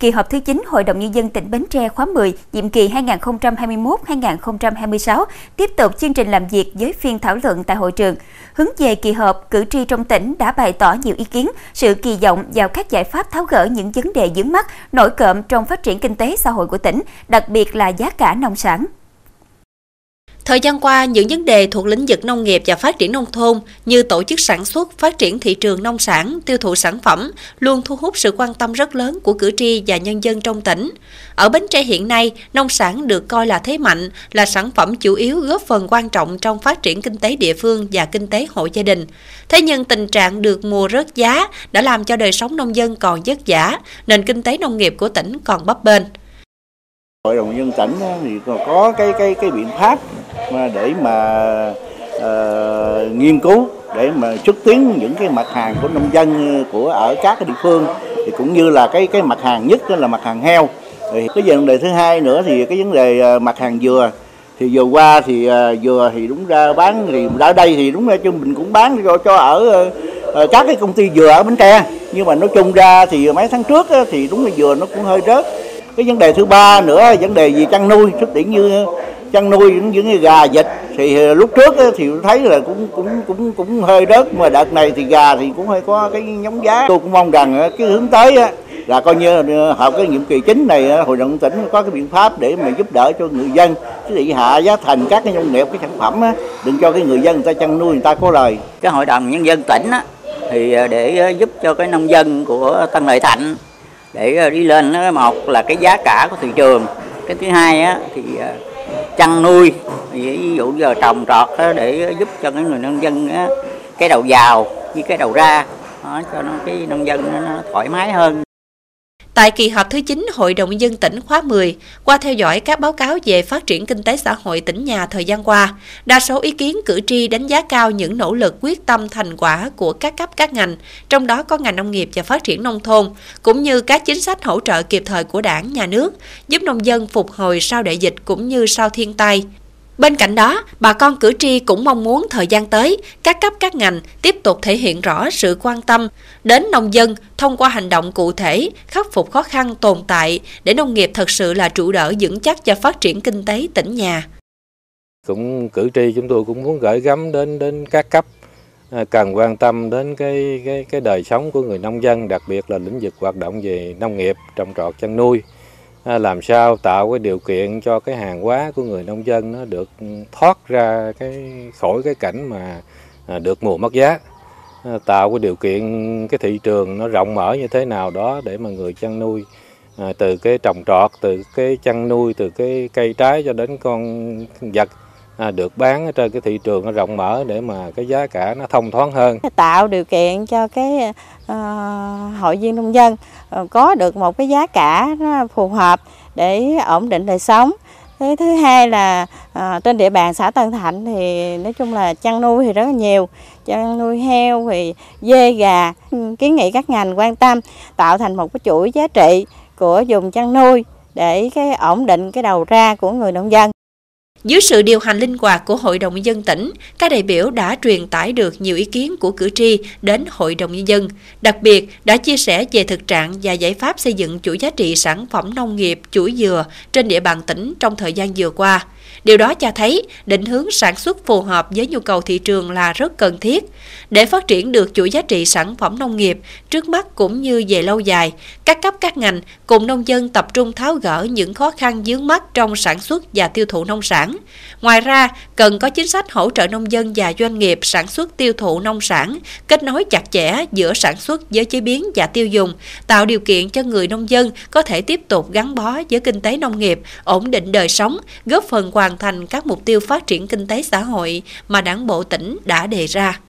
Kỳ họp thứ 9 Hội đồng Nhân dân tỉnh Bến Tre khóa 10, nhiệm kỳ 2021-2026 tiếp tục chương trình làm việc với phiên thảo luận tại hội trường. Hướng về kỳ họp, cử tri trong tỉnh đã bày tỏ nhiều ý kiến, sự kỳ vọng vào các giải pháp tháo gỡ những vấn đề vướng mắc, nổi cộm trong phát triển kinh tế xã hội của tỉnh, đặc biệt là giá cả nông sản. Thời gian qua, những vấn đề thuộc lĩnh vực nông nghiệp và phát triển nông thôn như tổ chức sản xuất, phát triển thị trường nông sản, tiêu thụ sản phẩm luôn thu hút sự quan tâm rất lớn của cử tri và nhân dân trong tỉnh. Ở Bến Tre hiện nay, nông sản được coi là thế mạnh, là sản phẩm chủ yếu góp phần quan trọng trong phát triển kinh tế địa phương và kinh tế hộ gia đình. Thế nhưng tình trạng được mùa rớt giá đã làm cho đời sống nông dân còn vất vả, nền kinh tế nông nghiệp của tỉnh còn bấp bênh. Hội đồng nhân tỉnh thì có cái biện pháp để mà nghiên cứu để mà xúc tiến những cái mặt hàng của nông dân của ở các cái địa phương, thì cũng như là cái mặt hàng nhất là mặt hàng heo. Thì cái vấn đề thứ hai nữa thì cái vấn đề mặt hàng dừa, thì vừa qua thì dừa thì đúng ra bán thì ra đây thì đúng ra mình cũng bán cho ở các cái công ty dừa ở Bến Tre, nhưng mà nói chung ra thì mấy tháng trước thì đúng là dừa nó cũng hơi rớt. Cái vấn đề thứ ba nữa vấn đề gì chăn nuôi, xuất hiện như chăn nuôi những gà vịt thì lúc trước thì thấy là cũng hơi rớt, mà đợt này thì gà thì cũng hơi có cái nhóm giá. Tôi cũng mong rằng cái hướng tới là coi như hợp cái nhiệm kỳ chính này hội đồng tỉnh có cái biện pháp để mà giúp đỡ cho người dân, chứ để hạ giá thành các cái nông nghiệp, cái sản phẩm đừng cho cái người dân người ta chăn nuôi người ta có lời. Cái hội đồng nhân dân tỉnh thì để giúp cho cái nông dân của Tân Lợi Thạnh để đi lên, một là cái giá cả của thị trường, cái thứ hai thì chăn nuôi, ví dụ giờ trồng trọt để giúp cho cái người nông dân cái đầu vào với cái đầu ra cho nó cái nông dân nó thoải mái hơn. Tại kỳ họp thứ 9 Hội đồng Nhân dân tỉnh khóa 10, qua theo dõi các báo cáo về phát triển kinh tế xã hội tỉnh nhà thời gian qua, đa số ý kiến cử tri đánh giá cao những nỗ lực quyết tâm thành quả của các cấp các ngành, trong đó có ngành nông nghiệp và phát triển nông thôn, cũng như các chính sách hỗ trợ kịp thời của Đảng, Nhà nước, giúp nông dân phục hồi sau đại dịch cũng như sau thiên tai. Bên cạnh đó, bà con cử tri cũng mong muốn thời gian tới, các cấp các ngành tiếp tục thể hiện rõ sự quan tâm đến nông dân thông qua hành động cụ thể, khắc phục khó khăn tồn tại để nông nghiệp thật sự là trụ đỡ vững chắc và phát triển kinh tế tỉnh nhà. Cũng cử tri chúng tôi cũng muốn gửi gắm đến các cấp cần quan tâm đến cái đời sống của người nông dân, đặc biệt là lĩnh vực hoạt động về nông nghiệp, trồng trọt, chăn nuôi. Làm sao tạo cái điều kiện cho cái hàng hóa của người nông dân nó được thoát ra khỏi cái cảnh mà được mùa mất giá, tạo cái điều kiện cái thị trường nó rộng mở như thế nào đó để mà người chăn nuôi từ cái trồng trọt, từ cái chăn nuôi, từ cái cây trái cho đến con vật được bán trên cái thị trường nó rộng mở để mà cái giá cả nó thông thoáng hơn. Tạo điều kiện cho cái hội viên nông dân có được một cái giá cả nó phù hợp để ổn định đời sống. Thế thứ hai là trên địa bàn xã Tân Thạnh thì nói chung là chăn nuôi thì rất là nhiều, chăn nuôi heo thì dê gà, kiến nghị các ngành quan tâm tạo thành một cái chuỗi giá trị của vùng chăn nuôi để cái ổn định cái đầu ra của người nông dân. Dưới sự điều hành linh hoạt của Hội đồng Nhân dân tỉnh, các đại biểu đã truyền tải được nhiều ý kiến của cử tri đến Hội đồng Nhân dân, đặc biệt đã chia sẻ về thực trạng và giải pháp xây dựng chuỗi giá trị sản phẩm nông nghiệp, chuỗi dừa trên địa bàn tỉnh trong thời gian vừa qua. Điều đó cho thấy định hướng sản xuất phù hợp với nhu cầu thị trường là rất cần thiết. Để phát triển được chuỗi giá trị sản phẩm nông nghiệp trước mắt cũng như về lâu dài, các cấp các ngành cùng nông dân tập trung tháo gỡ những khó khăn vướng mắc trong sản xuất và tiêu thụ nông sản. Ngoài ra, cần có chính sách hỗ trợ nông dân và doanh nghiệp sản xuất tiêu thụ nông sản, kết nối chặt chẽ giữa sản xuất với chế biến và tiêu dùng, tạo điều kiện cho người nông dân có thể tiếp tục gắn bó với kinh tế nông nghiệp, ổn định đời sống, góp phần hoàn thành các mục tiêu phát triển kinh tế xã hội mà Đảng bộ tỉnh đã đề ra.